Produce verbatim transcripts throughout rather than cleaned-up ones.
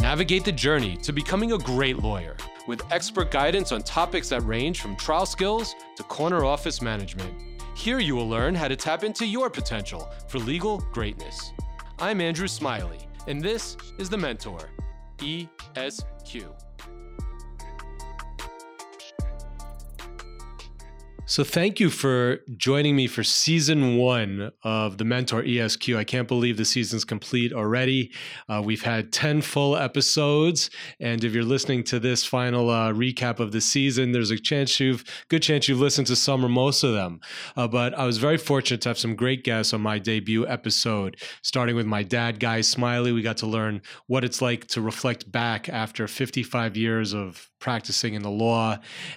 Navigate the journey to becoming a great lawyer with expert guidance on topics that range from trial skills to corner office management. Here you will learn how to tap into your potential for legal greatness. I'm Andrew Smiley, and this is The Mentor, E S Q. So thank you for joining me for season one of The Mentor E S Q. I can't believe the season's complete already. Uh, we've had ten full episodes. And if you're listening to this final uh, recap of the season, there's a chance you've, good chance you've listened to some or most of them. Uh, but I was very fortunate to have some great guests on my debut episode, starting with my dad, Guy Smiley. We got to learn what it's like to reflect back after fifty-five years of practicing in the law.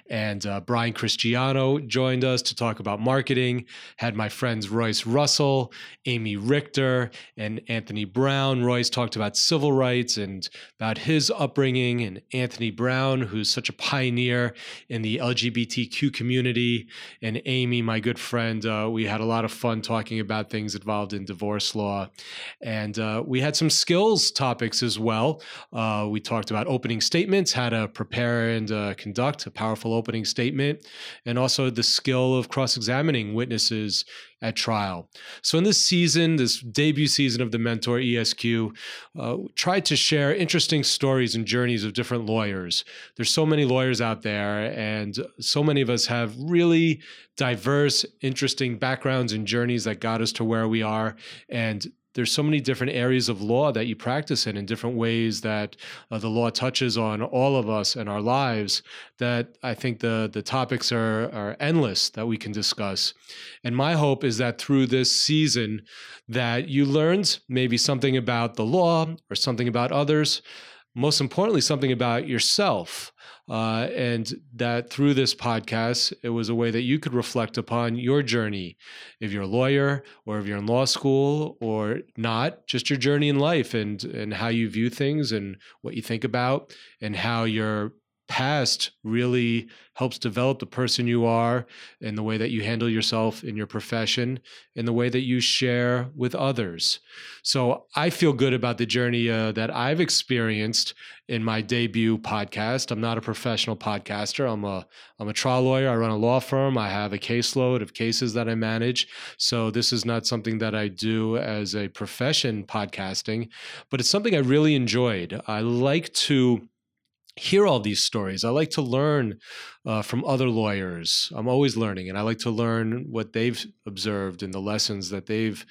And uh, Brian Cristiano joined us to talk about marketing. Had my friends Royce Russell, Amy Richter, and Anthony Brown. Royce talked about civil rights and about his upbringing, and Anthony Brown, who's such a pioneer in the L G B T Q community. And Amy, my good friend, uh, we had a lot of fun talking about things involved in divorce law. And uh, we had some skills topics as well. Uh, we talked about opening statements, how to prepare and uh, conduct a powerful opening statement, and also the skill of cross-examining witnesses at trial. So in this season, this debut season of The Mentor E S Q, uh, tried to share interesting stories and journeys of different lawyers. There's so many lawyers out there, and so many of us have really diverse, interesting backgrounds and journeys that got us to where we are. And there's so many different areas of law that you practice in, in different ways that uh, the law touches on all of us and our lives, that I think the, the topics are, are endless that we can discuss. And my hope is that through this season that you learned maybe something about the law or something about others, most importantly, something about yourself. Uh, and that through this podcast, it was a way that you could reflect upon your journey, if you're a lawyer or if you're in law school or not, just your journey in life and, and how you view things and what you think about and how your past really helps develop the person you are and the way that you handle yourself in your profession and the way that you share with others. So I feel good about the journey uh, that I've experienced in my debut podcast. I'm not a professional podcaster. I'm a I'm a trial lawyer. I run a law firm. I have a caseload of cases that I manage. So this is not something that I do as a profession, podcasting, but it's something I really enjoyed. I like to hear all these stories. I like to learn uh, from other lawyers. I'm always learning, and I like to learn what they've observed and the lessons that they've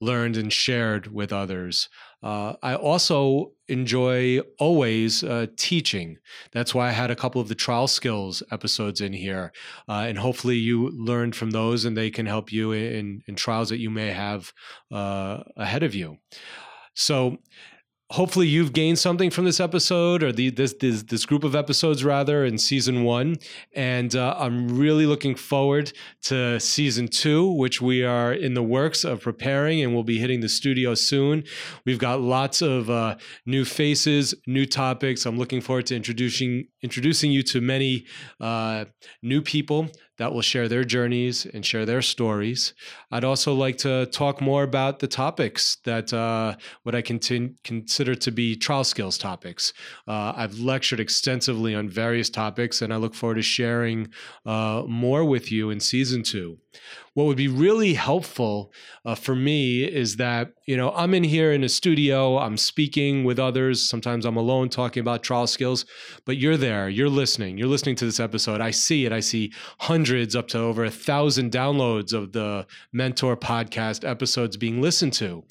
learned and shared with others. Uh, I also enjoy always uh, teaching. That's why I had a couple of the trial skills episodes in here. Uh, and hopefully you learned from those and they can help you in, in trials that you may have uh, ahead of you. So hopefully you've gained something from this episode or the, this, this this group of episodes rather in season one. And uh, I'm really looking forward to season two, which we are in the works of preparing and we'll be hitting the studio soon. We've got lots of uh, new faces, new topics. I'm looking forward to introducing, introducing you to many uh, new people that will share their journeys and share their stories. I'd also like to talk more about the topics that uh, what I contin- consider to be trial skills topics. Uh, I've lectured extensively on various topics, and I look forward to sharing uh, more with you in season two. What would be really helpful uh, for me is that, you know, I'm in here in a studio, I'm speaking with others, sometimes I'm alone talking about trial skills, but you're there, you're listening, you're listening to this episode. I see it. I see hundreds up to over a thousand downloads of the Mentor podcast episodes being listened to,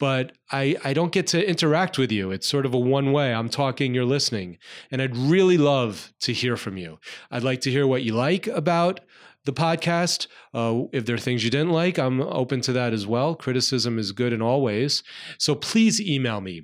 but I, I don't get to interact with you. It's sort of a one way. I'm talking, you're listening, and I'd really love to hear from you. I'd like to hear what you like about the podcast. Uh, if there are things you didn't like, I'm open to that as well. Criticism is good in all ways. So please email me.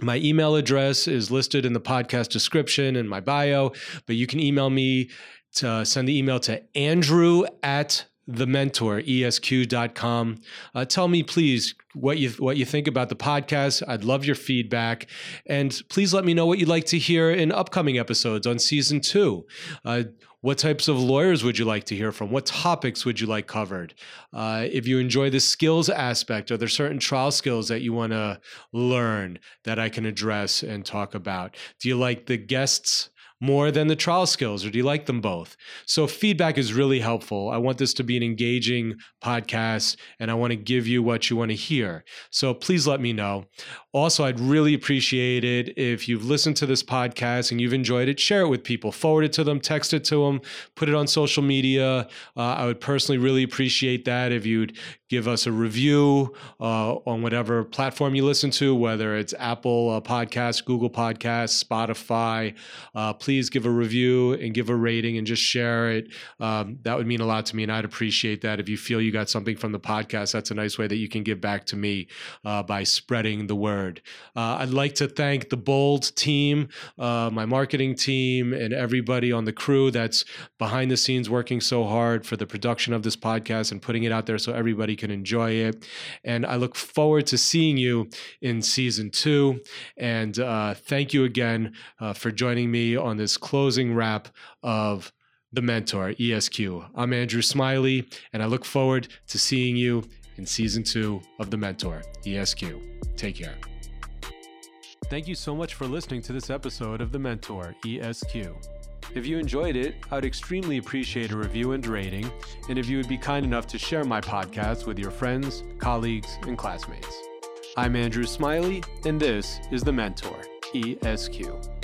My email address is listed in the podcast description and my bio, but you can email me to send the email to Andrew at The Mentor, E S Q dot com. Uh, tell me, please, what you what you think about the podcast. I'd love your feedback. And please let me know what you'd like to hear in upcoming episodes on season two. Uh, what types of lawyers would you like to hear from? What topics would you like covered? Uh, if you enjoy the skills aspect, are there certain trial skills that you want to learn that I can address and talk about? Do you like the guests more than the trial skills, or do you like them both? So feedback is really helpful. I want this to be an engaging podcast, and I want to give you what you want to hear. So please let me know. Also, I'd really appreciate it if you've listened to this podcast and you've enjoyed it, share it with people, forward it to them, text it to them, put it on social media. Uh, I would personally really appreciate that if you'd give us a review uh, on whatever platform you listen to, whether it's Apple uh, Podcasts, Google Podcasts, Spotify. Uh, please give a review and give a rating and just share it. Um, that would mean a lot to me, and I'd appreciate that. If you feel you got something from the podcast, that's a nice way that you can give back to me uh, by spreading the word. Uh, I'd like to thank the Bold team, uh, my marketing team, and everybody on the crew that's behind the scenes working so hard for the production of this podcast and putting it out there so everybody can enjoy it. And I look forward to seeing you in season two. And uh, thank you again uh, for joining me on this closing wrap of The Mentor, E S Q. I'm Andrew Smiley, and I look forward to seeing you in season two of The Mentor, E S Q. Take care. Thank you so much for listening to this episode of The Mentor, E S Q. If you enjoyed it, I'd extremely appreciate a review and rating, and if you would be kind enough to share my podcast with your friends, colleagues, and classmates. I'm Andrew Smiley, and this is The Mentor, E S Q.